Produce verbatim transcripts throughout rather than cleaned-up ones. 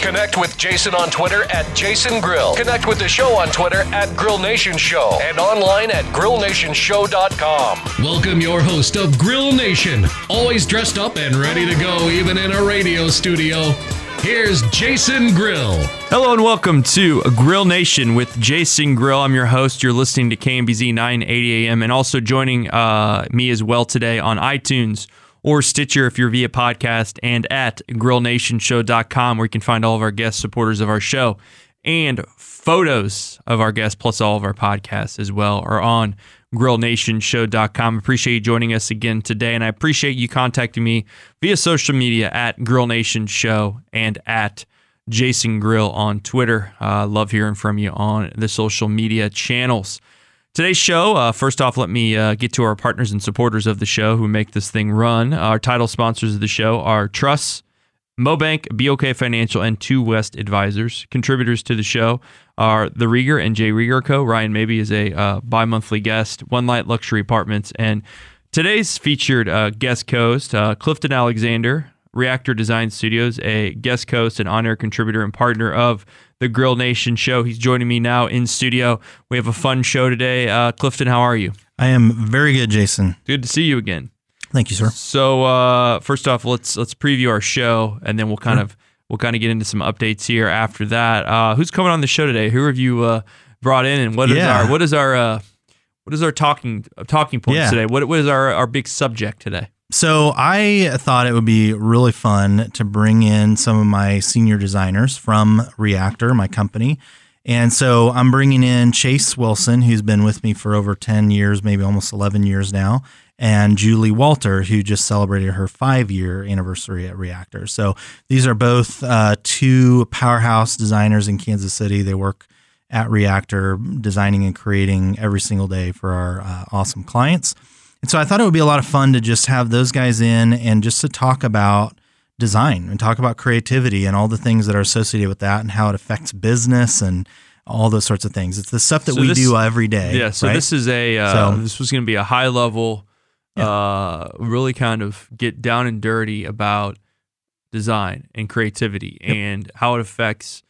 Connect with Jason on Twitter at Jason Grill. Connect with the show on Twitter at Grill Nation Show and online at Grill Nation Show dot com. Welcome your host of Grill Nation, always dressed up and ready to go even in a radio studio. Here's Jason Grill. Hello and welcome to Grill Nation with Jason Grill. I'm your host. You're listening to K M B Z nine eighty A M and also joining uh, me as well today on iTunes or Stitcher if you're via podcast and at Grill Nation Show dot com where you can find all of our guest supporters of our show and photos of our guests plus all of our podcasts as well are on Grill Nation Show dot com. Appreciate you joining us again today, and I appreciate you contacting me via social media at Grill Nation Show and at Jason Grill on Twitter. Uh, love hearing from you on the social media channels. Today's show, uh, first off, let me uh, get to our partners and supporters of the show who make this thing run. Our title sponsors of the show are Truss, MoBank, B O K Financial, and Two West Advisors. Contributors to the show are The Rieger and Jay Rieger Co. Ryan Mabey is a uh, bi-monthly guest, One Light Luxury Apartments, and today's featured uh, guest host, uh, Clifton Alexander, Reactor Design Studios, a guest host and on-air contributor and partner of the Grill Nation Show. He's joining me now in studio. We have a fun show today. Uh, Clifton, how are you? I am very good, Jason. Good to see you again. Thank you, sir. So uh, first off, let's let's preview our show, and then we'll kind sure. of we'll kind of get into some updates here after that. Uh, who's coming on the show today? Who have you uh, brought in, and what yeah. is our what is our uh, what is our talking uh, talking points yeah. today? What what is our, our big subject today? So I thought it would be really fun to bring in some of my senior designers from Reactor, my company, and so I'm bringing in Chase Wilson, who's been with me for over ten years, maybe almost eleven years now. And Julie Walter, who just celebrated her five-year anniversary at Reactor. So these are both uh, two powerhouse designers in Kansas City. They work at Reactor, designing and creating every single day for our uh, awesome clients. And so I thought it would be a lot of fun to just have those guys in and just to talk about design and talk about creativity and all the things that are associated with that and how it affects business and all those sorts of things. It's the stuff that so we this, do every day. Yeah, so right? this is a uh, so, this was going to be a high-level. Yeah. Uh, really kind of get down and dirty about design and creativity yep. and how it affects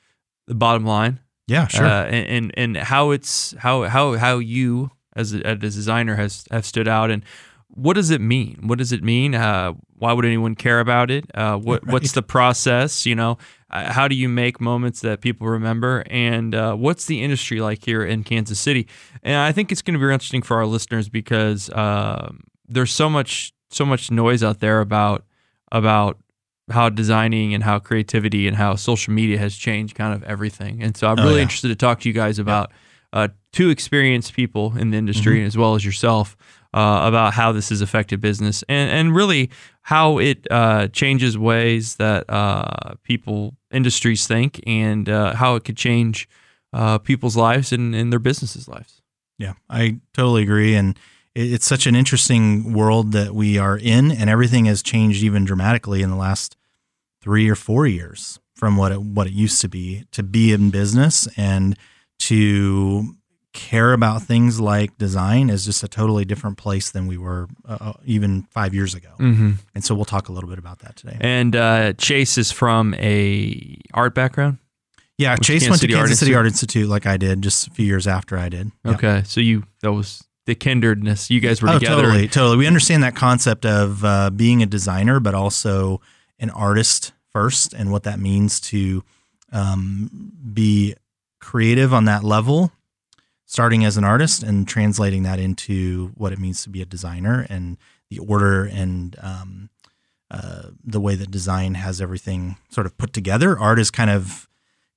the bottom line. Yeah, sure. Uh, and, and and how it's how how how you as a, as a designer has have stood out and what does it mean? What does it mean? Uh, why would anyone care about it? Uh, what right. what's the process? You know, uh, how do you make moments that people remember? And uh, what's the industry like here in Kansas City? And I think it's going to be interesting for our listeners because. Uh, There's so much, so much noise out there about about how designing and how creativity and how social media has changed kind of everything. And so I'm really oh, yeah. interested to talk to you guys about yeah. uh, two experienced people in the industry mm-hmm. as well as yourself uh, about how this has affected business and, and really how it uh, changes ways that uh, people, industries think and uh, how it could change uh, people's lives and, and their businesses' lives. Yeah, I totally agree. And it's such an interesting world that we are in, and everything has changed even dramatically in the last three or four years from what it, what it used to be, to be in business and to care about things like design is just a totally different place than we were uh, even five years ago. Mm-hmm. And so we'll talk a little bit about that today. And uh, Chase is from a art background? Yeah, Chase went to Kansas City Art Institute like I did just a few years after I did. Okay, yeah. so you, that was... The kindredness. You guys were oh, together. Totally, totally. We understand that concept of uh, being a designer, but also an artist first and what that means to um, be creative on that level, starting as an artist and translating that into what it means to be a designer and the order and um, uh, the way that design has everything sort of put together. Art is kind of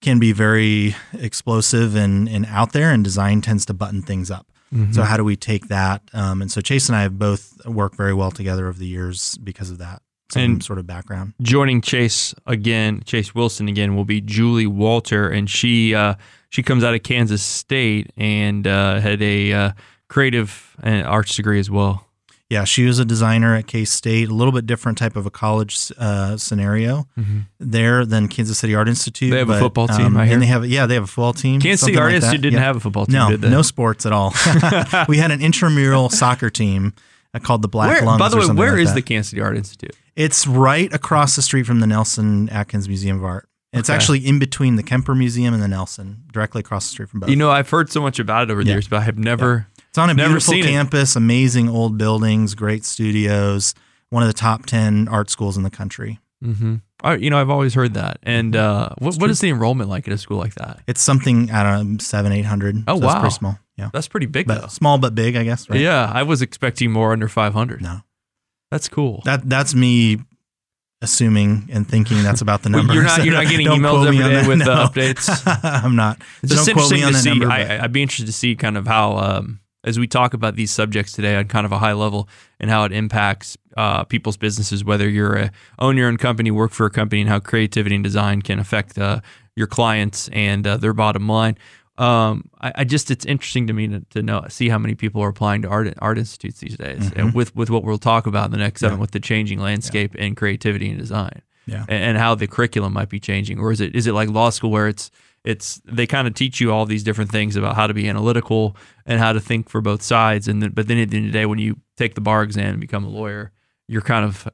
can be very explosive and, and out there, and design tends to button things up. Mm-hmm. So how do we take that? Um, and so Chase and I have both worked very well together over the years because of that same and sort of background. Joining Chase again, Chase Wilson again, will be Julie Walter, and she uh, she comes out of Kansas State and uh, had a uh, creative and arts degree as well. Yeah, she was a designer at K-State, a little bit different type of a college uh, scenario mm-hmm. there than Kansas City Art Institute. They have but, a football team, um, I hear. And they have, yeah, they have a football team. Kansas City Art like Institute that. didn't yeah. have a football team, no, did they? No sports at all. We had an intramural soccer team called the Black where, Lungs By the way, where like is that. the Kansas City Art Institute? It's right across the street from the Nelson-Atkins Museum of Art. It's okay. actually in between the Kemper Museum and the Nelson, directly across the street from both. You know, I've heard so much about it over yeah. the years, but I have never... Yeah. It's on a Never beautiful campus, it. amazing old buildings, great studios, one of the top ten art schools in the country. Mm-hmm. I, you know, I've always heard that. And uh, what, what is the enrollment like at a school like that? It's something, I don't know, seven, eight hundred. Oh, so wow. That's pretty small. Yeah. That's pretty big, but though. Small but big, I guess, right? Yeah, I was expecting more under five hundred. No. That's cool. That That's me assuming and thinking that's about the number. Well, you're not, you're not getting emails every day with no. uh, updates? I'm not. It's don't quote me on that see, number. I, I'd be interested to see kind of how... Um, as we talk about these subjects today on kind of a high level and how it impacts uh, people's businesses, whether you're a own your own company, work for a company, and how creativity and design can affect uh, your clients and uh, their bottom line. Um, I, I just, it's interesting to me to, to know, see how many people are applying to art, art institutes these days mm-hmm. and with, with what we'll talk about in the next yeah. segment with the changing landscape yeah. and creativity and design yeah. and, and how the curriculum might be changing. Or is it, is it like law school where it's, It's they kind of teach you all these different things about how to be analytical and how to think for both sides, and then, but then at the end of the day, when you take the bar exam and become a lawyer, you're kind of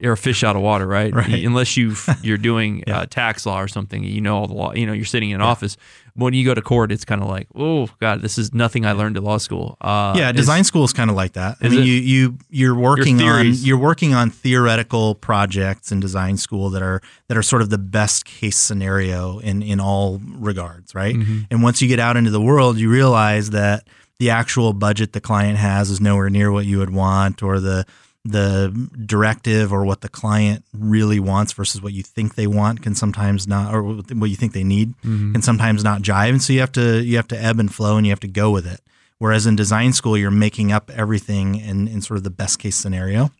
you're a fish out of water, right? right. You, unless you you're doing yeah. uh, tax law or something, you know all the law. You know, you're sitting in yeah. office. When you go to court, it's kind of like, oh God, this is nothing I learned at law school. Uh, yeah, design school is kind of like that. I mean, it, you you you're working on you're working on theoretical projects in design school that are that are sort of the best case scenario in in all regards, right? Mm-hmm. And once you get out into the world, you realize that the actual budget the client has is nowhere near what you would want, or the the directive or what the client really wants versus what you think they want can sometimes not, or what you think they need mm-hmm. can sometimes not jive. And so you have to, you have to ebb and flow and you have to go with it. Whereas in design school, you're making up everything in, in sort of the best case scenario.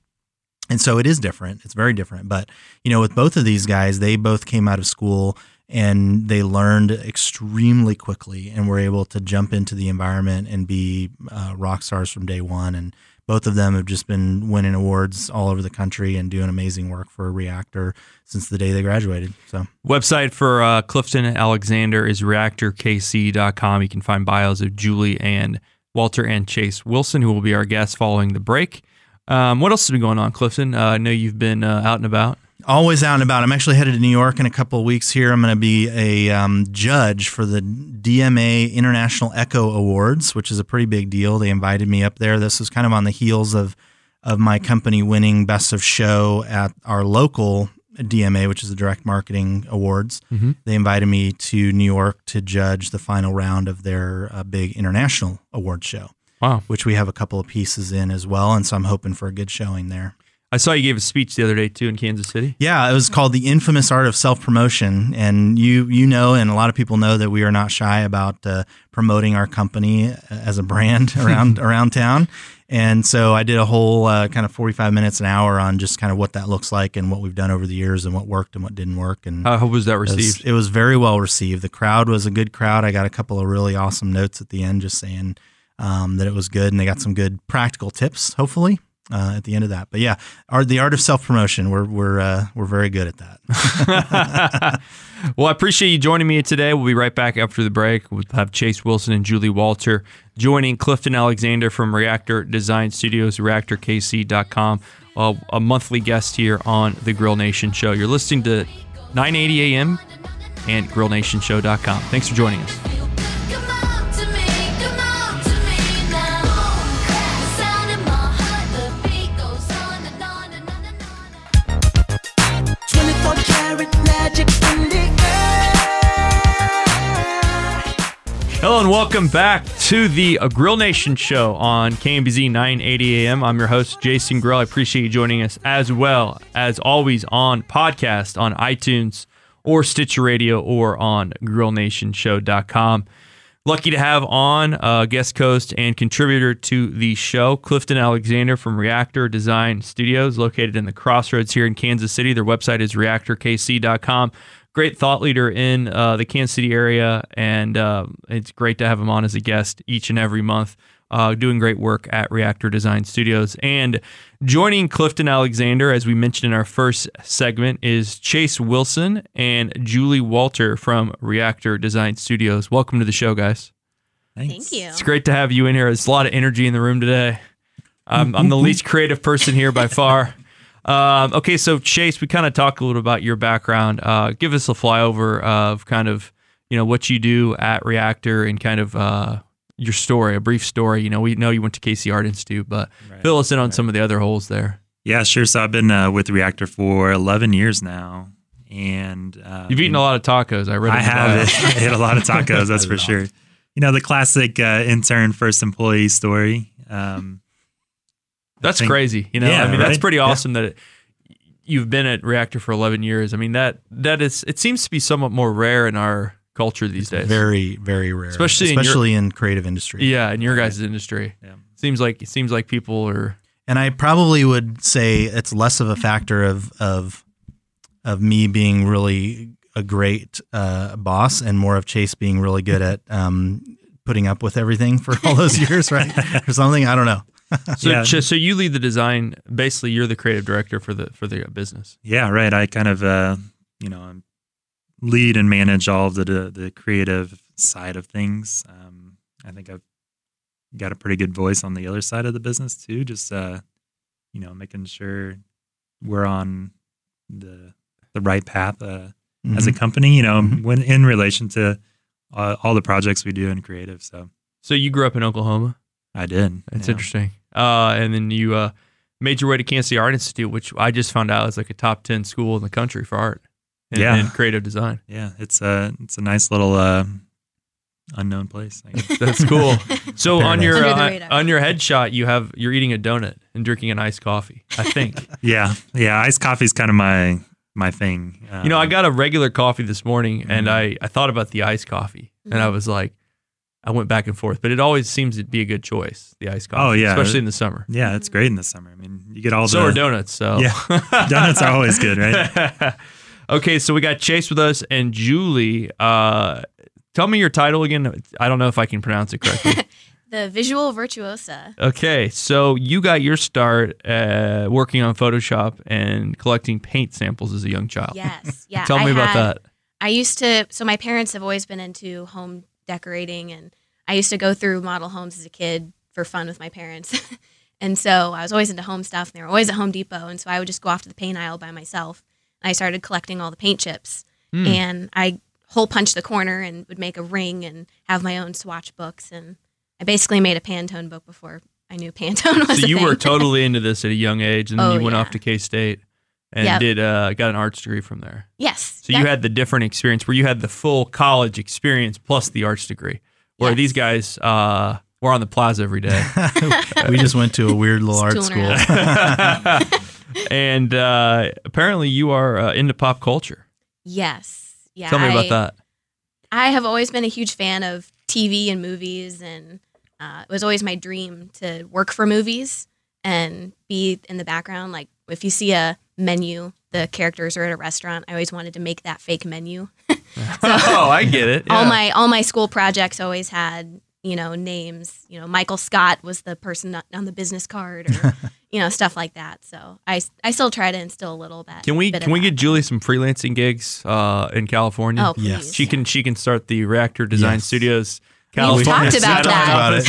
And so it is different. It's very different. But, you know, with both of these guys, they both came out of school and they learned extremely quickly and were able to jump into the environment and be uh, rock stars from day one. And both of them have just been winning awards all over the country and doing amazing work for Reactor since the day they graduated. So, website for uh, Clifton Alexander is Reactor K C dot com. You can find bios of Julie and Walter and Chase Wilson, who will be our guests following the break. Um, what else has been going on, Clifton? Uh, I know you've been uh, out and about. Always out and about. I'm actually headed to New York in a couple of weeks here. I'm going to be a um, judge for the D M A International Echo Awards, which is a pretty big deal. They invited me up there. This was kind of on the heels of, of my company winning Best of Show at our local D M A, which is the Direct Marketing Awards. Mm-hmm. They invited me to New York to judge the final round of their uh, big international award show, wow. which we have a couple of pieces in as well. And so I'm hoping for a good showing there. I saw you gave a speech the other day, too, in Kansas City. Yeah, it was called The Infamous Art of Self-Promotion. And you you know, and a lot of people know that we are not shy about uh, promoting our company as a brand around around town. And so I did a whole uh, kind of forty-five minutes, an hour on just kind of what that looks like and what we've done over the years and what worked and what didn't work. And how was that received? It was, it was very well received. The crowd was a good crowd. I got a couple of really awesome notes at the end just saying um, that it was good. And they got some good practical tips, hopefully. Uh, at the end of that, but yeah, our, the art of self-promotion, we're we're uh, we're very good at that. Well, I appreciate you joining me today. We'll be right back after the break. We'll have Chase Wilson and Julie Walter joining Clifton Alexander from Reactor Design Studios, Reactor K C dot com, uh, a monthly guest here on the Grill Nation Show. You're listening to nine eighty A M and Grill Nation Show dot com. Thanks for joining us. Hello and welcome back to the Grill Nation Show on K M B Z nine eighty A M. I'm your host, Jason Grill. I appreciate you joining us as well as always on podcast on iTunes or Stitcher Radio or on Grill Nation Show dot com. Lucky to have on uh, guest host and contributor to the show, Clifton Alexander from Reactor Design Studios, located in the Crossroads here in Kansas City. Their website is Reactor K C dot com. Great thought leader in uh, the Kansas City area, and uh, it's great to have him on as a guest each and every month. Uh, doing great work at Reactor Design Studios. And joining Clifton Alexander, as we mentioned in our first segment, is Chase Wilson and Julie Walter from Reactor Design Studios. Welcome to the show, guys. Thanks. Thank you. It's great to have you in here. There's a lot of energy in the room today. I'm, I'm the least creative person here by far. Um, okay, so Chase, we kind of talked a little about your background. Uh, give us a flyover of kind of, you know, what you do at Reactor and kind of... Uh, your story, a brief story. You know, we know you went to K C Art Institute, but right, fill us in on right. some of the other holes there. Yeah, sure. So I've been uh, with Reactor for eleven years now, and uh, you've eaten a lot of tacos. I read. I have hit a lot of tacos. That's for sure. Awesome. You know, the classic uh, intern first employee story. Um, that's think, crazy. You know, yeah, I mean, right? that's pretty awesome yeah. that it, you've been at Reactor for eleven years. I mean, that that is. It seems to be somewhat more rare in our culture these it's days. Very, very rare. Especially, especially in, your, in creative industry. Yeah, in your guys' industry. Yeah. Seems like it seems like people are And I probably would say it's less of a factor of of of me being really a great uh, boss and more of Chase being really good at um, putting up with everything for all those years, right? Or something. I don't know. So, yeah. so you lead the design, basically you're the creative director for the for the business. Yeah, right. I kind of uh, you know, I'm lead and manage all of the, the the creative side of things. Um, I think I've got a pretty good voice on the other side of the business too. Just uh, you know, making sure we're on the the right path uh, mm-hmm. as a company. You know, mm-hmm. when in relation to uh, all the projects we do in creative. So, so you grew up in Oklahoma. I did. That's yeah. interesting. Uh, and then you uh, made your way to Kansas City Art Institute, which I just found out is like a top ten school in the country for art. And, yeah, and creative design. Yeah, it's a it's a nice little uh, unknown place. I guess. That's cool. So on your uh, on your headshot, you have you're eating a donut and drinking an iced coffee. I think. yeah, yeah, iced coffee is kind of my my thing. Um, you know, I got a regular coffee this morning, mm-hmm. and I I thought about the iced coffee, mm-hmm. and I was like, I went back and forth, but it always seems to be a good choice, the iced coffee. Oh yeah, especially in the summer. Yeah, it's great in the summer. I mean, you get all so the so are donuts. So yeah, donuts are always good, right? Okay, so we got Chase with us and Julie. Uh, tell me your title again. I don't know if I can pronounce it correctly. The Visual Virtuosa. Okay, so you got your start uh, working on Photoshop and collecting paint samples as a young child. Yes, yeah. Tell me I about had, that. I used to, so my parents have always been into home decorating, and I used to go through model homes as a kid for fun with my parents. And so I was always into home stuff, and they were always at Home Depot, and so I would just go off to the paint aisle by myself. I started collecting all the paint chips, mm. and I hole punched the corner and would make a ring and have my own swatch books. And I basically made a Pantone book before I knew Pantone was. So you a thing. were totally into this at a young age, and then oh, you went yeah. off to K-State and yep. did uh, got an arts degree from there. Yes. So that, you had the different experience where you had the full college experience plus the arts degree, where yes. these guys uh, were on the plaza every day. We just went to a weird little art school. And uh, apparently you are uh, into pop culture. Yes. Yeah. Tell me I, about that. I have always been a huge fan of T V and movies, and uh, it was always my dream to work for movies and be in the background. Like if you see a menu, the characters are at a restaurant. I always wanted to make that fake menu. so, oh, I get it. Yeah. All my all my school projects always had, you know, names. You know, Michael Scott was the person on the business card, or you know, stuff like that. So I, I still try to instill a little bit. Can we bit can we that. get Julie some freelancing gigs uh, in California? Oh, please. Yes. She can she can start the Reactor Design yes. Studios. We've talked about that.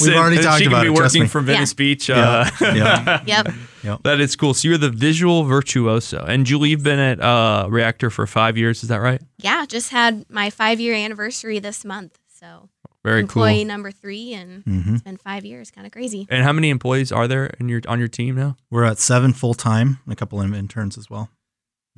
We've already talked about it. She can be working from Venice yeah. Beach. Uh, yep. Yep. yep. yep. That is cool. So you're the visual virtuoso. And Julie, you've been at uh, Reactor for five years. Is that right? Yeah. Just had my five year anniversary this month. So. Very Employee cool. number three, and mm-hmm. it's been five years. Kind of crazy. And how many employees are there in your on your team now? We're at seven full time, and a couple of interns as well.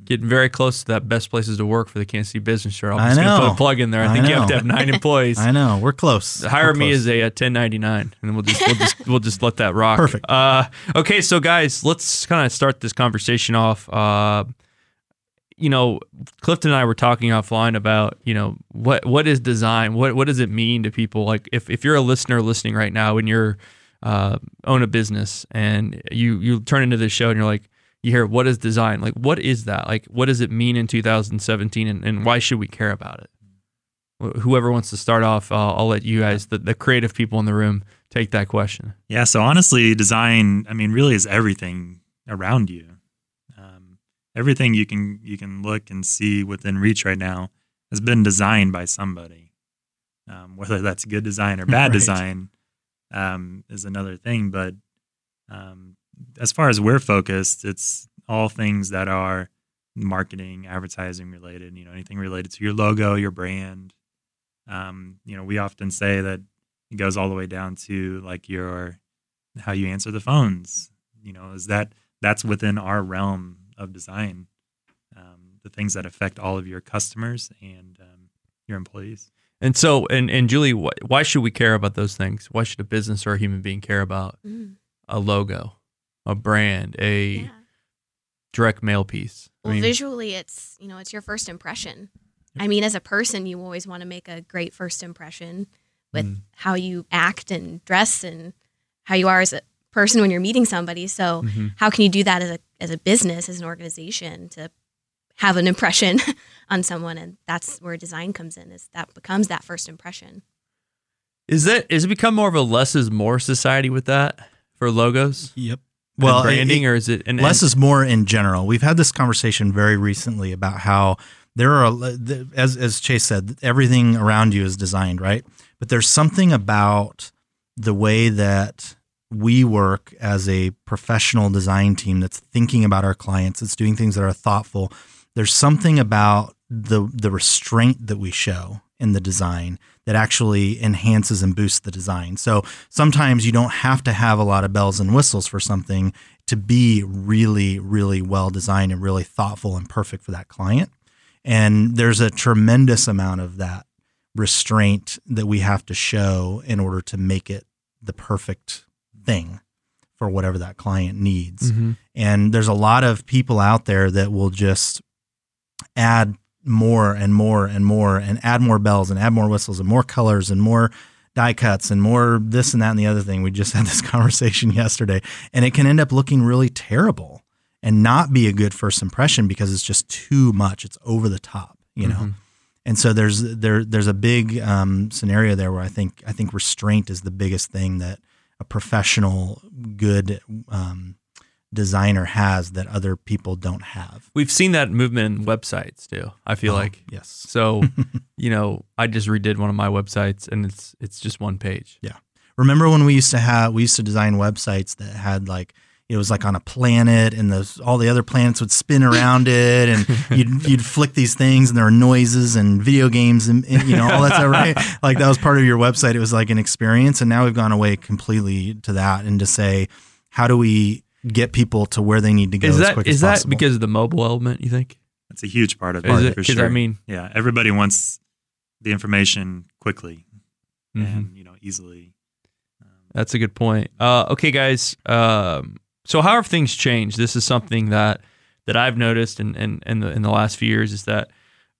Getting very close to that best places to work for the Kansas City Business Journal. I'm I just know. Put a plug in there. I, I think know. you have to have nine employees. I know. We're close. Hire We're me close. as a, a ten ninety-nine, and we'll just we'll just we'll just let that rock. Perfect. Uh, okay, so guys, let's kind of start this conversation off. Uh, you know, Clifton and I were talking offline about, you know, what what is design? What what does it mean to people? Like, if, if you're a listener listening right now and you're uh, own a business and you you turn into this show and you're like, you hear, what is design? Like, what is that? Like, what does it mean in two thousand seventeen, and, and why should we care about it? Whoever wants to start off, uh, I'll let you guys, the, the creative people in the room, take that question. Yeah, so honestly, design, I mean, really is everything around you. Um, everything you can you can look and see within reach right now has been designed by somebody. Um, whether that's good design or bad right. design um, is another thing. But um, as far as we're focused, it's all things that are marketing, advertising related, you know, anything related to your logo, your brand. Um, you know, we often say that it goes all the way down to like your, how you answer the phones, you know, is that that's within our realm of design, um, the things that affect all of your customers and um, your employees. And so, and, and Julie, wh- why should we care about those things? Why should a business or a human being care about mm. a logo, a brand, a yeah. direct mail piece? Well, I mean, visually it's, you know, it's your first impression. I mean, as a person, you always want to make a great first impression with mm. how you act and dress and how you are as a person when you're meeting somebody. So mm-hmm. how can you do that as a as a business, as an organization, to have an impression on someone? And that's where design comes in, is that becomes that first impression. Is that is it become more of a less is more society with that for logos? Yep. Well, branding, it, or is it an, less is more in general? We've had this conversation very recently about how there are, as as Chase said, everything around you is designed, right? But there's something about the way that we work as a professional design team that's thinking about our clients, it's doing things that are thoughtful. There's something about the the restraint that we show in the design that actually enhances and boosts the design. So sometimes you don't have to have a lot of bells and whistles for something to be really, really well designed and really thoughtful and perfect for that client. And there's a tremendous amount of that restraint that we have to show in order to make it the perfect thing for whatever that client needs. Mm-hmm. And there's a lot of people out there that will just add more and more and more and add more bells and add more whistles and more colors and more die cuts and more this and that and the other thing. We just had this conversation yesterday, and it can end up looking really terrible and not be a good first impression because it's just too much. It's over the top, you know? Mm-hmm. And so there's, there, there's a big um, scenario there where I think, I think restraint is the biggest thing that a professional good um, designer has that other people don't have. We've seen that movement in websites too, I feel oh, like. Yes. So, you know, I just redid one of my websites, and it's it's just one page. Yeah. Remember when we used to have we used to design websites that had like it was like on a planet, and those all the other planets would spin around it, and you'd you'd flick these things, and there were noises and video games and, and you know all that stuff, right? Like that was part of your website. It was like an experience, and now we've gone away completely to that and to say, how do we get people to where they need to go is that, as quick as possible? Is that because of the mobile element, you think? That's a huge part of it, it for sure. I mean, yeah, everybody wants the information quickly mm-hmm. and, you know, easily. Um, That's a good point. Uh, okay, guys. Um, so how have things changed? This is something that that I've noticed in, in, in, the, in the last few years is that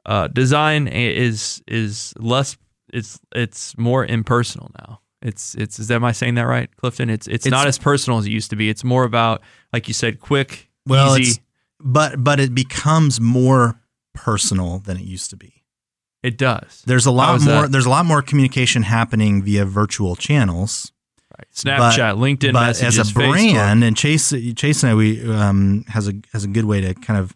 uh, design is is less, it's it's more impersonal now. It's it's is that am I saying that right, Clifton? It's it's, it's not as personal as it used to be. It's more about, like you said, quick, well, easy. But but it becomes more personal than it used to be. It does. There's a lot more. That? There's a lot more communication happening via virtual channels, right. Snapchat, but, LinkedIn, but messages, as a brand, Facebook. And Chase Chase and I we um, has a has a good way to kind of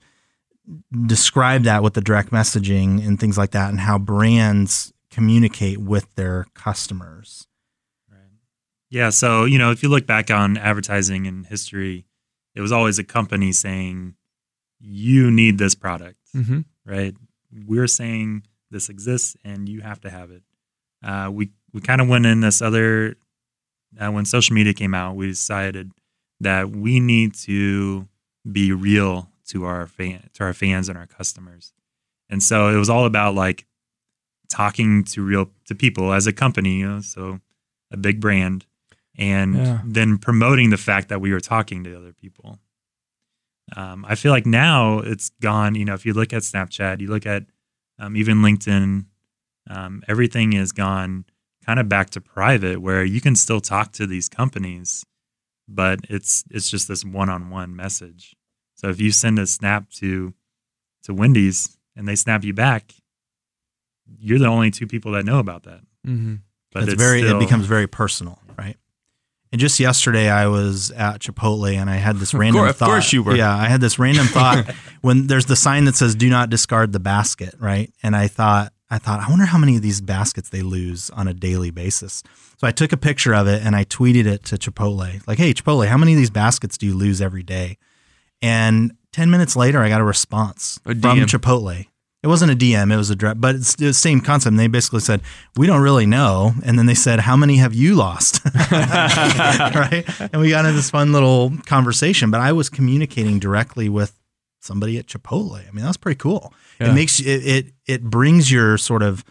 describe that with the direct messaging and things like that, and how brands communicate with their customers. Yeah, so, you know, if you look back on advertising in history, it was always a company saying, you need this product, mm-hmm. right? We're saying this exists and you have to have it. Uh, we we kind of went in this other, uh, when social media came out, we decided that we need to be real to our fan, to our fans and our customers. And so it was all about like talking to real, to people as a company, you know, so a big brand. And yeah. then promoting the fact that we were talking to other people. Um, I feel like now it's gone. You know, if you look at Snapchat, you look at um, even LinkedIn, um, everything is gone kind of back to private, where you can still talk to these companies, but it's it's just this one-on-one message. So if you send a snap to to Wendy's and they snap you back, you're the only two people that know about that. Mm-hmm. But it's, it's very still, it becomes very personal, right? And just yesterday I was at Chipotle and I had this random of course, thought. Of course you were. Yeah, I had this random thought when there's the sign that says do not discard the basket, right? And I thought, I thought, I wonder how many of these baskets they lose on a daily basis. So I took a picture of it and I tweeted it to Chipotle. Like, hey, Chipotle, how many of these baskets do you lose every day? And ten minutes later, I got a response a from Chipotle. It wasn't a D M, it was a direct, but it's the same concept. And they basically said, we don't really know. And then they said, how many have you lost? Right? And we got into this fun little conversation, but I was communicating directly with somebody at Chipotle. I mean, that's pretty cool. Yeah. It makes it, it, it brings your sort of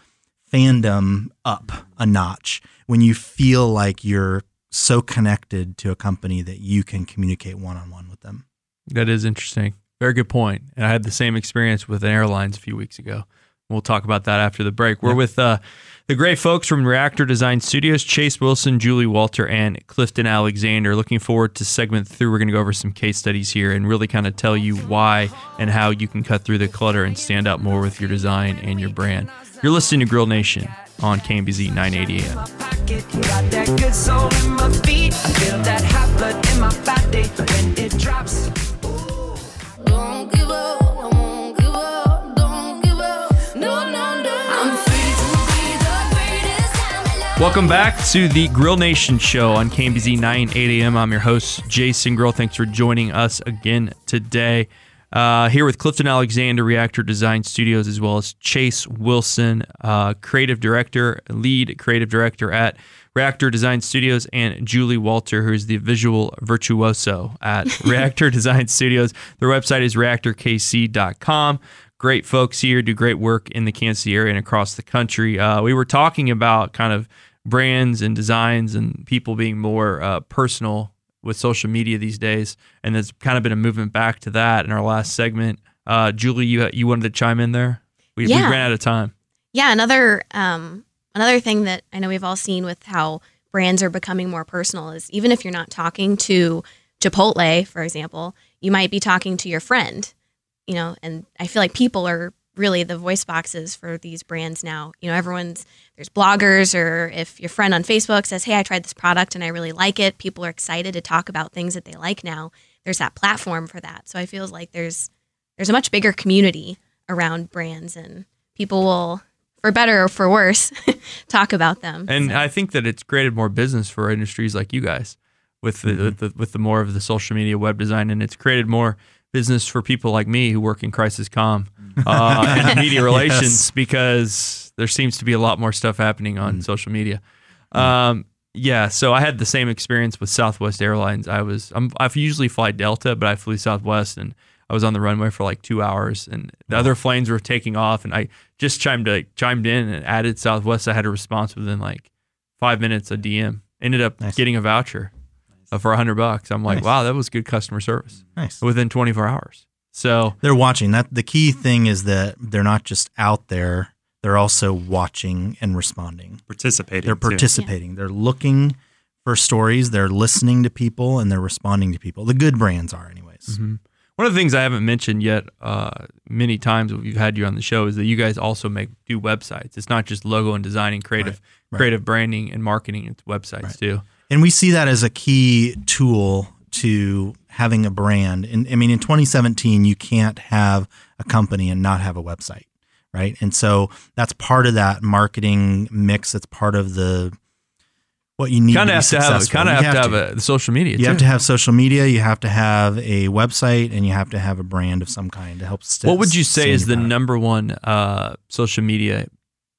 fandom up a notch when you feel like you're so connected to a company that you can communicate one-on-one with them. That is interesting. Very good point. And I had the same experience with an airlines a few weeks ago. We'll talk about that after the break. We're yeah. with uh, the great folks from Reactor Design Studios, Chase Wilson, Julie Walter, and Clifton Alexander. Looking forward to segment three. We're going to go over some case studies here and really kind of tell you why and how you can cut through the clutter and stand out more with your design and your brand. You're listening to Grill Nation on K M B Z nine eighty A M. Got that good soul in my feet. I feel that hot blood in my body when it drops. Don't give up. Welcome back to the Grill Nation Show on K M B Z nine eight A M. I'm your host, Jason Grill. Thanks for joining us again today. Uh, here with Clifton Alexander, Reactor Design Studios, as well as Chase Wilson, uh, creative director, lead creative director at Reactor Design Studios, and Julie Walter, who is the visual virtuoso at Reactor Design Studios. Their website is Reactor K C dot com. Great folks here, do great work in the Kansas City area and across the country. Uh, we were talking about kind of brands and designs and people being more uh, personal with social media these days, and there's kind of been a movement back to that in our last segment. Uh, Julie, you you wanted to chime in there? We, yeah. we ran out of time. Yeah, another um, another thing that I know we've all seen with how brands are becoming more personal is even if you're not talking to Chipotle, for example, you might be talking to your friend, you know, and I feel like people are really the voice boxes for these brands now. You know, everyone's, there's bloggers, or if your friend on Facebook says, hey, I tried this product and I really like it, people are excited to talk about things that they like now. There's that platform for that. So I feel like there's there's a much bigger community around brands, and people will, for better or for worse, talk about them. And so. I think that it's created more business for industries like you guys with the, mm-hmm. with the with the more of the social media web design, and it's created more business for people like me who work in crisis comm uh, and media relations yes. because there seems to be a lot more stuff happening on mm. social media. Um, yeah, so I had the same experience with Southwest Airlines. I was I'm, I usually fly Delta, but I flew Southwest, and I was on the runway for like two hours, and the wow. other planes were taking off, and I just chimed like, chimed in and added Southwest. I had a response within like five minutes. A D M ended up nice. getting a voucher for a hundred bucks. I'm like, nice. wow, that was good customer service. Nice. Within twenty-four hours. So they're watching. That the key thing is that they're not just out there; they're also watching and responding, participating. They're participating. Yeah. They're looking for stories. They're listening to people, and they're responding to people. The good brands are, anyways. Mm-hmm. One of the things I haven't mentioned yet, uh, many times we've had you on the show, is that you guys also make do websites. It's not just logo and design and creative, right. Right. creative branding and marketing. It's websites right. too. And we see that as a key tool to having a brand. And I mean, in twenty seventeen, you can't have a company and not have a website, right? And so that's part of that marketing mix. It's part of the what you need kinda to be successful. Kind of have, have to have, have to. a social media. You too. have to have social media. You have to have a website, and you have to have a brand of some kind to help. St- what would you say is the number one uh, social media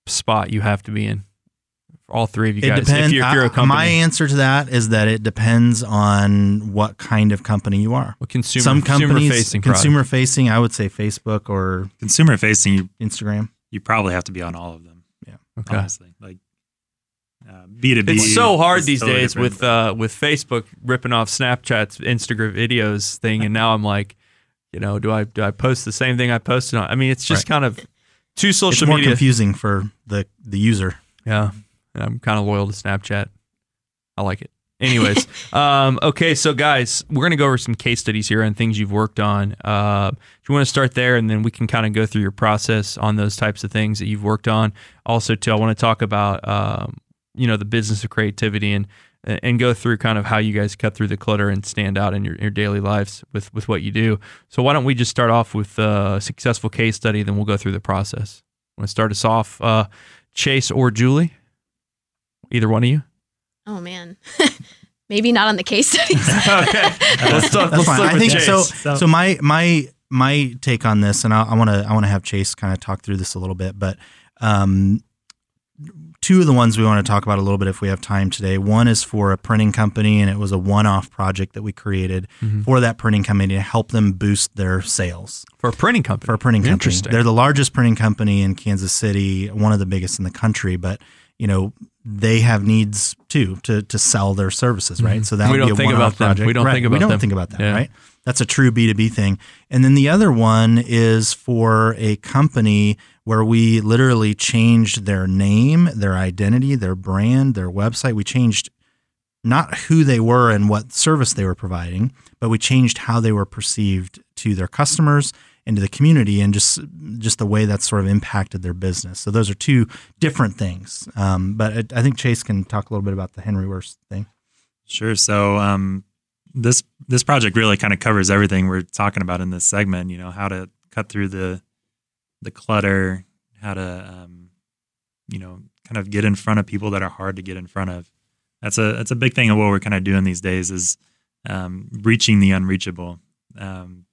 spot you have to be in? All three of you guys. It depends, if you're, if you're a company. My answer to that is that it depends on what kind of company you are. Well, consumer, Some companies, consumer facing, consumer facing. I would say Facebook or consumer facing. You, Instagram. You probably have to be on all of them. Yeah. Okay. Honestly, like uh, B two B. It's so hard these totally days with uh, with Facebook ripping off Snapchat's Instagram videos thing, and now I'm like, you know, do I do I post the same thing I posted on? I mean, it's just right. kind of two social media. It's more media. confusing for the, the user. Yeah. And I'm kind of loyal to Snapchat. I like it. Anyways, um, okay, so guys, we're going to go over some case studies here and things you've worked on. Uh, if you want to start there, and then we can kind of go through your process on those types of things that you've worked on. Also, too, I want to talk about, um, you know, the business of creativity and and go through kind of how you guys cut through the clutter and stand out in your, your daily lives with, with what you do. So why don't we just start off with a successful case study, then we'll go through the process. Want to start us off, uh, Chase or Julie? Either one of you? Oh, man. Maybe not on the case studies. Okay. Let's talk, that's let's fine. I think Chase, so, so. So my my my take on this, and I want to I want to have Chase kind of talk through this a little bit, but um, two of the ones we want to talk about a little bit if we have time today. One is for a printing company, and it was a one-off project that we created mm-hmm. for that printing company to help them boost their sales. For a printing company? For a printing company. Interesting. They're the largest printing company in Kansas City, one of the biggest in the country, but you know, they have needs too to to sell their services, right? Mm-hmm. So that would be a one-off project. We don't right. think about that. We don't them. think about that, yeah. right? That's a true B two B thing. And then the other one is for a company where we literally changed their name, their identity, their brand, their website. We changed not who they were and what service they were providing, but we changed how they were perceived to their customers and to the community, and just just the way that sort of impacted their business. So those are two different things. Um, but it, I think Chase can talk a little bit about the Henry Wurst thing. Sure. So um, this this project really kind of covers everything we're talking about in this segment. You know, how to cut through the the clutter, how to um, you know, kind of get in front of people that are hard to get in front of. That's a that's a big thing of what we're kind of doing these days is um, reaching the unreachable. Um,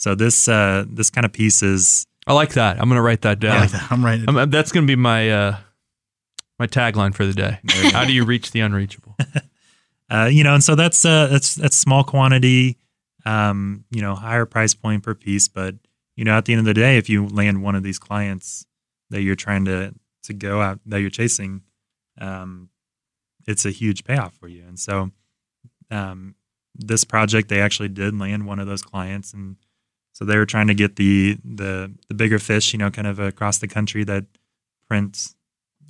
So this uh, this kind of piece is. I like that. I'm gonna write that down. I like that. I'm writing. I'm, that's gonna be my uh, my tagline for the day. How do you reach the unreachable? uh, you know, and so that's uh, that's that's small quantity, um, you know, higher price point per piece. But you know, at the end of the day, if you land one of these clients that you're trying to to go out that you're chasing, um, it's a huge payoff for you. And so um, this project, they actually did land one of those clients and. So they were trying to get the, the the bigger fish, you know, kind of across the country that prints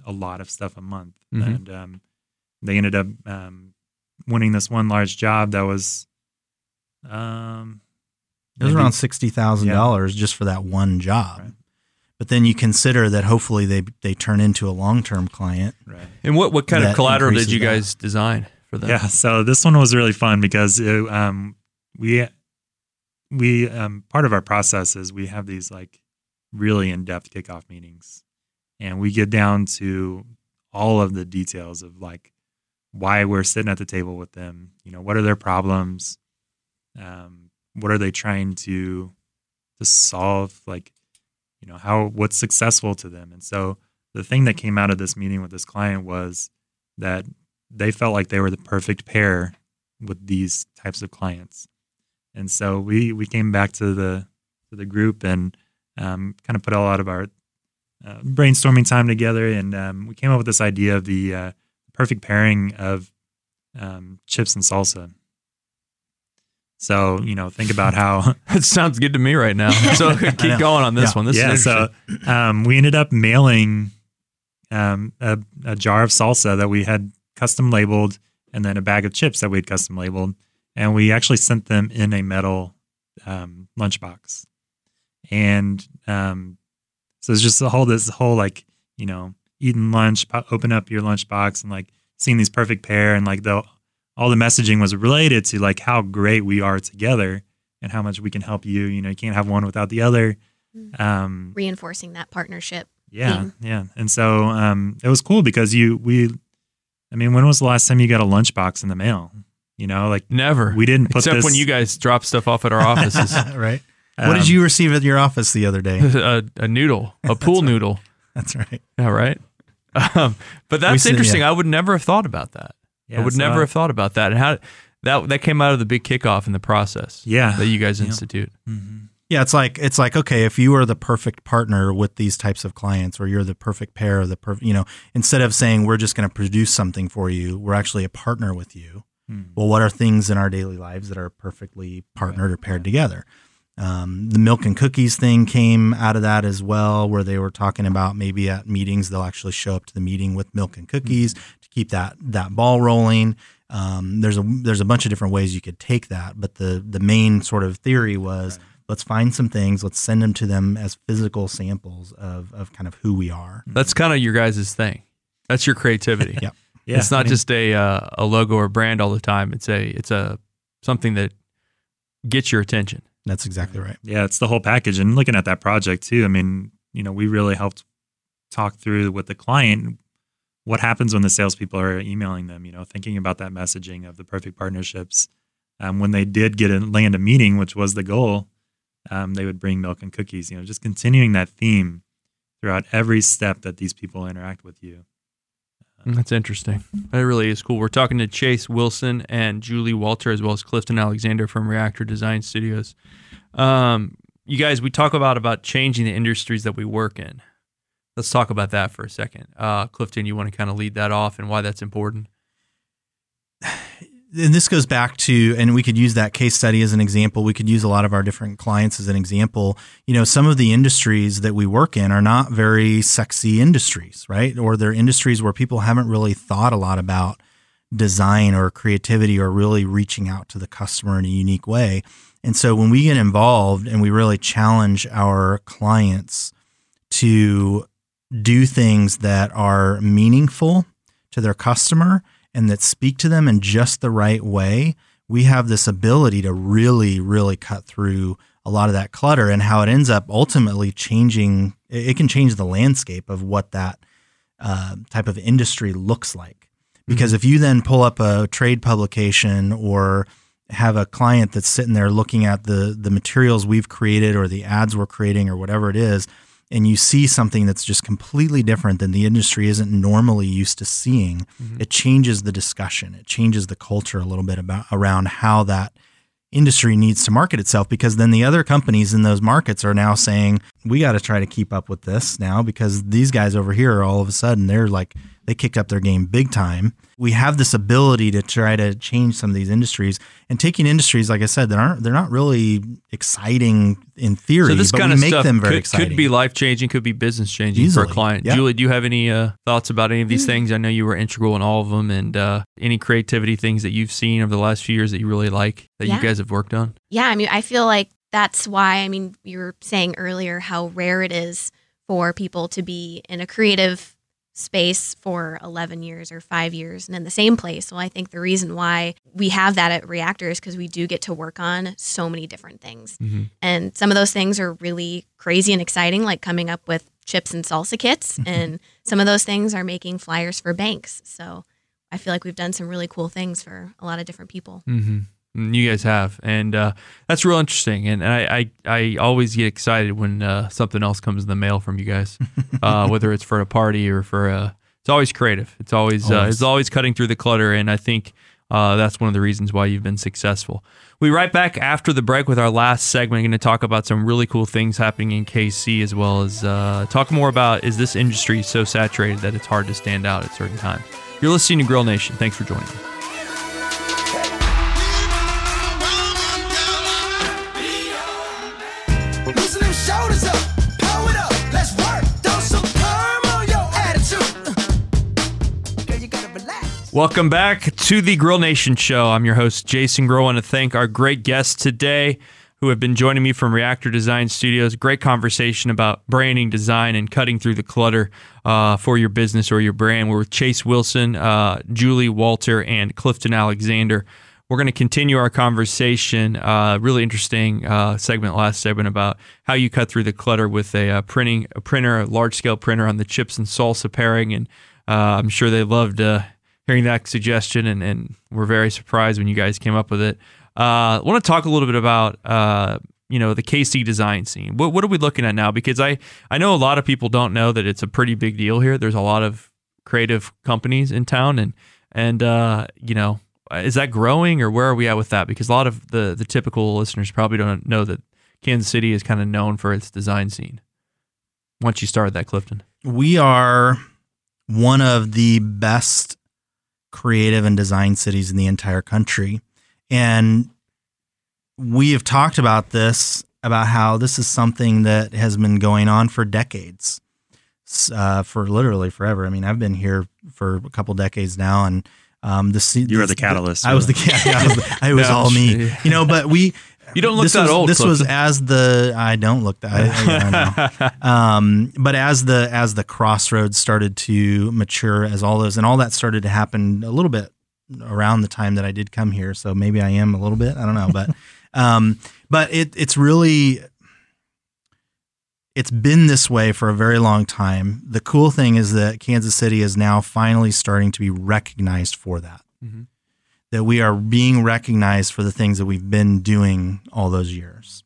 a lot of stuff a month. Mm-hmm. And um, they ended up um, winning this one large job that was... Um, it was maybe, around sixty thousand dollars yeah. just for that one job. Right. But then you consider that hopefully they they turn into a long-term client. Right. And what, what kind of collateral did you guys that. design for that? Yeah, so this one was really fun because it, um, we... We um, part of our process is we have these like really in-depth kickoff meetings, and we get down to all of the details of like why we're sitting at the table with them. You know, what are their problems? Um, what are they trying to to solve? Like, you know, how what's successful to them? And so the thing that came out of this meeting with this client was that they felt like they were the perfect pair with these types of clients. And so we, we came back to the to the group and um, kind of put a lot of our uh, brainstorming time together, and um, we came up with this idea of the uh, perfect pairing of um, chips and salsa. So you know, think about how it sounds good to me right now. So keep going on this yeah. one. This yeah, is so um, we ended up mailing um, a, a jar of salsa that we had custom labeled, and then a bag of chips that we had custom labeled. And we actually sent them in a metal um, lunchbox, and um, so it's just the whole this whole like you know eating lunch, po- open up your lunchbox, and like seeing these perfect pair, and like the all the messaging was related to like how great we are together and how much we can help you. You know, you can't have one without the other. Um, Reinforcing that partnership. Yeah, thing. yeah, and so um, it was cool because you we, I mean, when was the last time you got a lunchbox in the mail? You know, like never. We didn't put except this... when you guys drop stuff off at our offices, right? Um, what did you receive at your office the other day? A, a noodle, a pool right. noodle. That's right. Yeah, right. Um, but that's see, interesting. Yeah. I would never have thought about that. Yeah, I would so never I, have thought about that. And how that that came out of the big kickoff in the process. Yeah, that you guys yeah. institute. Mm-hmm. Yeah, it's like it's like okay, if you are the perfect partner with these types of clients, or you're the perfect pair, or the perfect, you know, instead of saying we're just going to produce something for you, we're actually a partner with you. Well, what are things in our daily lives that are perfectly partnered or paired together? Um, the milk and cookies thing came out of that as well, where they were talking about maybe at meetings, they'll actually show up to the meeting with milk and cookies mm-hmm. to keep that, that ball rolling. Um, there's a, there's a bunch of different ways you could take that, but the, the main sort of theory was right. let's find some things, let's send them to them as physical samples of, of kind of who we are. That's kind of your guys' thing. That's your creativity. yeah. yeah. It's not I mean, just a, uh, a logo or brand all the time. It's a, it's a, something that gets your attention. That's exactly right. Yeah, it's the whole package. And looking at that project too, I mean, you know, we really helped talk through with the client what happens when the salespeople are emailing them, you know, thinking about that messaging of the perfect partnerships. Um, when they did get in, land a meeting, which was the goal, um, they would bring milk and cookies, you know, just continuing that theme throughout every step that these people interact with you. Uh, That's interesting. That really is cool. We're talking to Chase Wilson and Julie Walter, as well as Clifton Alexander from Reactor Design Studios. Um, you guys, we talk about, about changing the industries that we work in. Let's talk about that for a second. Uh, Clifton, you want to kind of lead that off and why that's important? And this goes back to, and we could use that case study as an example. We could use a lot of our different clients as an example. You know, some of the industries that we work in are not very sexy industries, right? Or they're industries where people haven't really thought a lot about design or creativity or really reaching out to the customer in a unique way. And so when we get involved and we really challenge our clients to do things that are meaningful to their customer and that speak to them in just the right way, we have this ability to really, really cut through a lot of that clutter, and how it ends up ultimately changing, it can change the landscape of what that uh, type of industry looks like. Because mm-hmm. if you then pull up a trade publication or have a client that's sitting there looking at the the materials we've created or the ads we're creating or whatever it is, and you see something that's just completely different than the industry isn't normally used to seeing, mm-hmm. it changes the discussion. It changes the culture a little bit about around how that industry needs to market itself, because then the other companies in those markets are now saying, we got to try to keep up with this now, because these guys over here, all of a sudden, they're like, they kicked up their game big time. We have this ability to try to change some of these industries, and taking industries, like I said, that aren't, they're not really exciting in theory, so this but kind we of make stuff them very could, exciting. Could be life-changing, could be business-changing Easily. for a client. Yeah. Julie, do you have any uh, thoughts about any of these mm-hmm. things? I know you were integral in all of them, and uh, any creativity things that you've seen over the last few years that you really like that yeah. you guys have worked on? Yeah, I mean, I feel like that's why, I mean, you were saying earlier how rare it is for people to be in a creative space for eleven years or five years and in the same place. Well, I think the reason why we have that at Reactor is because we do get to work on so many different things. Mm-hmm. And some of those things are really crazy and exciting, like coming up with chips and salsa kits. And some of those things are making flyers for banks. So I feel like we've done some really cool things for a lot of different people. Mm-hmm. You guys have, and uh, that's real interesting. And I, I, I always get excited when uh, something else comes in the mail from you guys, uh, whether it's for a party or for a. It's always creative. It's always, always. Uh, it's always cutting through the clutter, and I think uh, that's one of the reasons why you've been successful. We'll be right back after the break with our last segment. We're going to talk about some really cool things happening in K C, as well as uh, talk more about, is this industry so saturated that it's hard to stand out at certain times? You're listening to Grill Nation. Thanks for joining me. Welcome back to the Grill Nation Show. I'm your host, Jason Grill. I want to thank our great guests today who have been joining me from Reactor Design Studios. Great conversation about branding, design, and cutting through the clutter uh, for your business or your brand. We're with Chase Wilson, uh, Julie Walter, and Clifton Alexander. We're going to continue our conversation. Uh, really interesting uh, segment, last segment, about how you cut through the clutter with a uh, printing a printer, a large-scale printer on the chips and salsa pairing. And uh, I'm sure they loved Uh, hearing that suggestion, and, and we're very surprised when you guys came up with it. Uh, I want to talk a little bit about, uh, you know, the K C design scene. What, what are we looking at now? Because I, I know a lot of people don't know that it's a pretty big deal here. There's a lot of creative companies in town, and, and uh, you know, is that growing, or where are we at with that? Because a lot of the, the typical listeners probably don't know that Kansas City is kind of known for its design scene. Once you started that, Clifton? We are one of the best creative and design cities in the entire country. And we have talked about this about how this is something that has been going on for decades, uh, for literally forever. I mean, I've been here for a couple decades now, and um, this, you this, were the catalyst. The, I was the catalyst. Yeah, I was, I was no, all me, yeah. you know. But we, you don't look this that was, old. This Clifton. was as the I don't look that. I, I, I know. Um, but as the as the Crossroads started to mature, as all those and all that started to happen a little bit around the time that I did come here. So maybe I am a little bit. I don't know, but. Um, but it, it's really, it's been this way for a very long time. The cool thing is that Kansas City is now finally starting to be recognized for that, mm-hmm. that we are being recognized for the things that we've been doing all those years.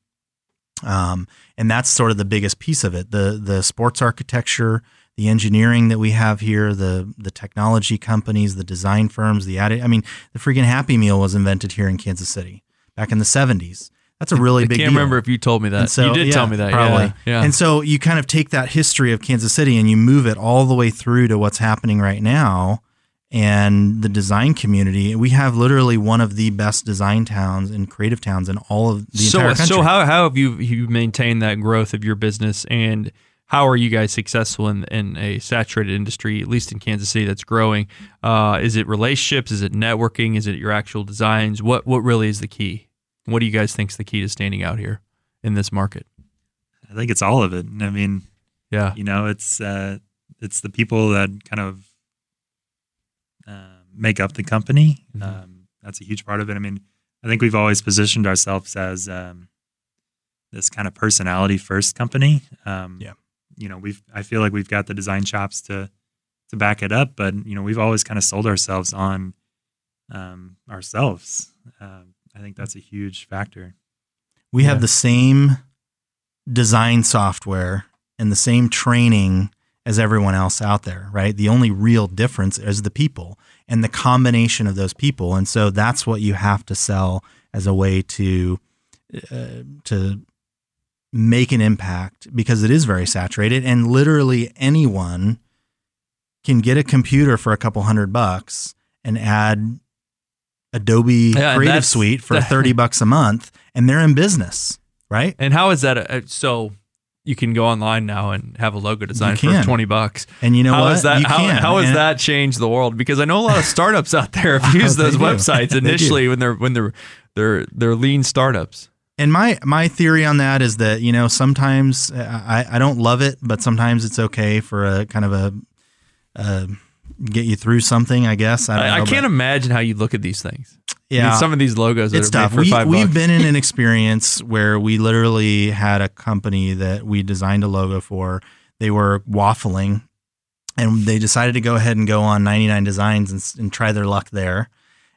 Um, and that's sort of the biggest piece of it. The, the sports architecture, the engineering that we have here, the, the technology companies, the design firms, the added, I mean, the freaking Happy Meal was invented here in Kansas City. Back in the seventies. That's a really I big deal. I can't remember if you told me that. So, you did yeah, tell me that, probably. Yeah, yeah. And so you kind of take that history of Kansas City and you move it all the way through to what's happening right now and the design community. We have literally one of the best design towns and creative towns in all of the so, entire country. So how, how have you, you maintained that growth of your business, and how are you guys successful in, in a saturated industry, at least in Kansas City, that's growing? Uh, is it relationships? Is it networking? Is it your actual designs? What what really is the key? What do you guys think is the key to standing out here in this market? I think it's all of it. I mean, yeah, you know, it's uh, it's the people that kind of uh, make up the company. Mm-hmm. Um, that's a huge part of it. I mean, I think we've always positioned ourselves as um, this kind of personality first company. Um, yeah. You know, we've, I feel like we've got the design chops to, to back it up, but you know, we've always kind of sold ourselves on, um, ourselves. Um, I think that's a huge factor. We yeah. have the same design software and the same training as everyone else out there, right? The only real difference is the people and the combination of those people. And so that's what you have to sell as a way to, uh, to, make an impact, because it is very saturated and literally anyone can get a computer for a couple hundred bucks and add Adobe yeah, Creative Suite for that, thirty bucks a month, and they're in business, right? And how is that? A, so you can go online now and have a logo designed for twenty bucks. And you know how what? Is that, you how, can, how has that changed the world? Because I know a lot of startups out there have used those websites initially when they're, when they're, they're, they're lean startups. And my, my theory on that is that, you know, sometimes I, I don't love it, but sometimes it's okay for a kind of a, a get you through something, I guess. I, don't I, know, I can't imagine how you look at these things. Yeah. I mean, some of these logos. It's that are tough. Made for we, five we've bucks. been in an experience where we literally had a company that we designed a logo for. They were waffling and they decided to go ahead and go on ninety-nine designs and, and try their luck there.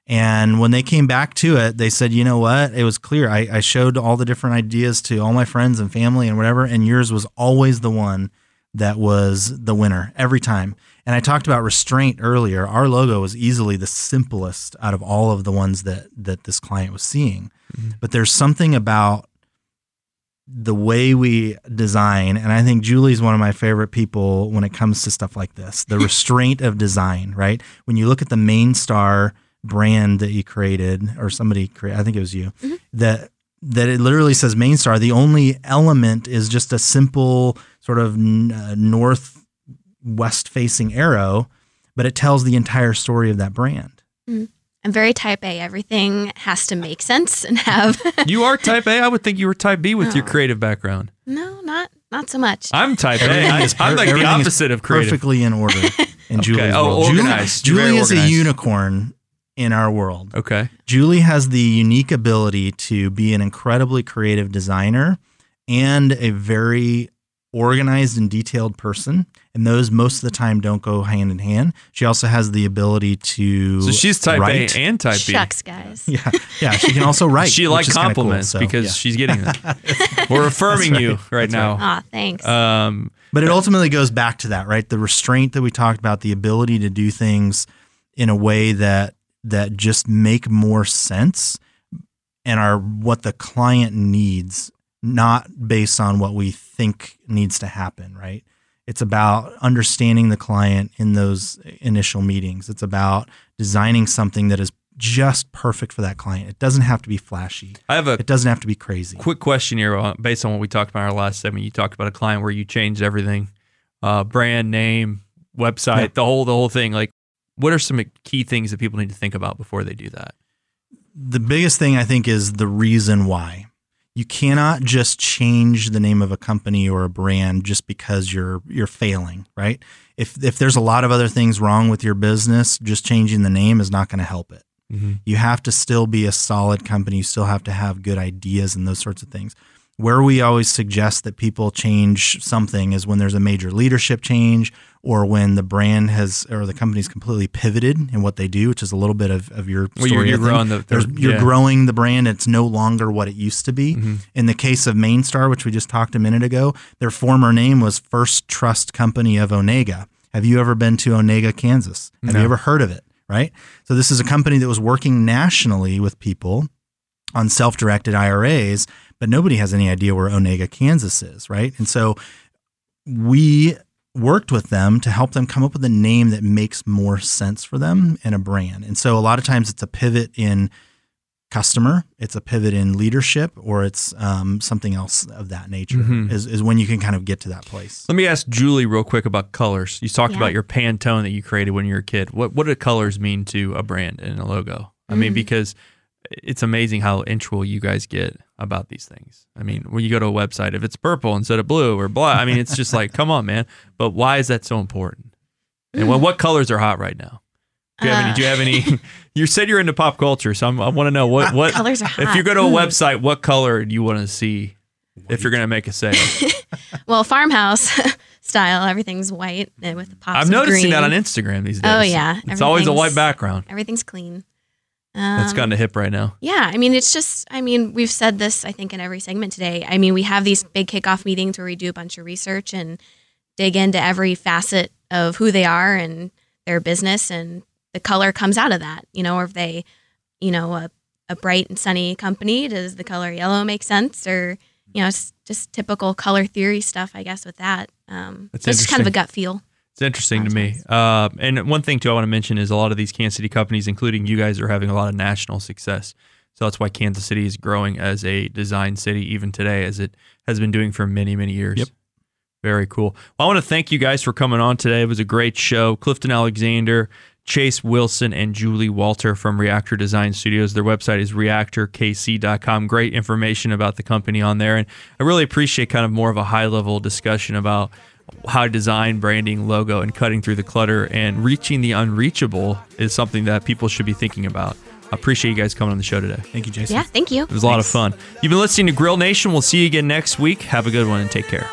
And when they came back to it, they said, you know what? It was clear. I, I showed all the different ideas to all my friends and family and whatever, and yours was always the one that was the winner every time. And I talked about restraint earlier. Our logo was easily the simplest out of all of the ones that, that this client was seeing. Mm-hmm. But there's something about the way we design, and I think Julie's one of my favorite people when it comes to stuff like this, the restraint of design, right? When you look at the Mainstar brand that you created, or somebody created, I think it was you, mm-hmm. that that it literally says Mainstar. The only element is just a simple sort of n- uh, northwest facing arrow, but it tells the entire story of that brand. Mm. I'm very type A. Everything has to make sense and have. You are type A? I would think you were type B with oh. your creative background. No, not not so much. I'm type A. I, per- I'm like the opposite of creative. Perfectly in order in okay. Julie's oh, world. Organized. Julie, Julie is organized. A unicorn in our world. Okay. Julie has the unique ability to be an incredibly creative designer and a very organized and detailed person. And those most of the time don't go hand in hand. She also has the ability to So she's type write. A and type B. Shucks, guys. Yeah. Yeah. She can also write. She likes compliments cool, so, because yeah. she's getting them. We're affirming right. you right That's now. Right. Aw, thanks. Um, but it ultimately goes back to that, right? The restraint that we talked about, the ability to do things in a way that that just make more sense and are what the client needs, not based on what we think needs to happen, right? It's about understanding the client in those initial meetings. It's about designing something that is just perfect for that client. It doesn't have to be flashy. I have a it doesn't have to be crazy. Quick question here, based on what we talked about in our last segment. You talked about a client where you changed everything, uh, brand name, website, yeah. the whole the whole thing. Like, what are some key things that people need to think about before they do that? The biggest thing, I think, is the reason why. You cannot just change the name of a company or a brand just because you're you're failing, right? If if there's a lot of other things wrong with your business, just changing the name is not going to help it. Mm-hmm. You have to still be a solid company. You still have to have good ideas and those sorts of things. Where we always suggest that people change something is when there's a major leadership change or when the brand has or the company's completely pivoted in what they do, which is a little bit of, of your story. Well, you're, you're, the, there's, there's, you're yeah. growing the brand. It's no longer what it used to be. Mm-hmm. In the case of Mainstar, which we just talked a minute ago, their former name was First Trust Company of Onega. Have you ever been to Onega, Kansas? Have no. you ever heard of it? Right? So this is a company that was working nationally with people on self-directed I R As, but nobody has any idea where Onega, Kansas is, right? And so we worked with them to help them come up with a name that makes more sense for them and a brand. And so a lot of times it's a pivot in customer, it's a pivot in leadership, or it's um, something else of that nature mm-hmm. is, is when you can kind of get to that place. Let me ask Julie real quick about colors. You talked yeah. about your Pantone that you created when you were a kid. What what do colors mean to a brand and a logo? Mm-hmm. I mean, because it's amazing how integral you guys get about these things. I mean, when you go to a website, if it's purple instead of blue or blah, I mean, it's just like, come on, man. But why is that so important? And well, what colors are hot right now? Do you have uh, any? Do you have any? You said you're into pop culture, so I'm, I want to know what what colors are hot. If you go to a website, what color do you want to see white. If you're going to make a sale? Well, farmhouse style, everything's white and with the pops. I'm noticing green. That on Instagram these days. Oh yeah, it's always a white background. Everything's clean. Um, That's gotten to hip right now. Yeah, I mean, it's just, I mean, we've said this, I think, in every segment today. I mean, we have these big kickoff meetings where we do a bunch of research and dig into every facet of who they are and their business and. The color comes out of that, you know, or if they, you know, a, a bright and sunny company, does the color yellow make sense? Or, you know, it's just typical color theory stuff, I guess, with that. Um, it's just kind of a gut feel. It's interesting to me. Uh, and one thing, too, I want to mention is a lot of these Kansas City companies, including you guys, are having a lot of national success. So that's why Kansas City is growing as a design city even today, as it has been doing for many, many years. Yep. Very cool. Well, I want to thank you guys for coming on today. It was a great show. Clifton Alexander, Chase Wilson, and Julie Walter from Reactor Design Studios. Their website is Reactor K C dot com. Great information about the company on there. And I really appreciate kind of more of a high-level discussion about how design, branding, logo, and cutting through the clutter and reaching the unreachable is something that people should be thinking about. I appreciate you guys coming on the show today. Thank you, Jason. Yeah, thank you. It was a lot Thanks. Of fun. You've been listening to Grill Nation. We'll see you again next week. Have a good one and take care.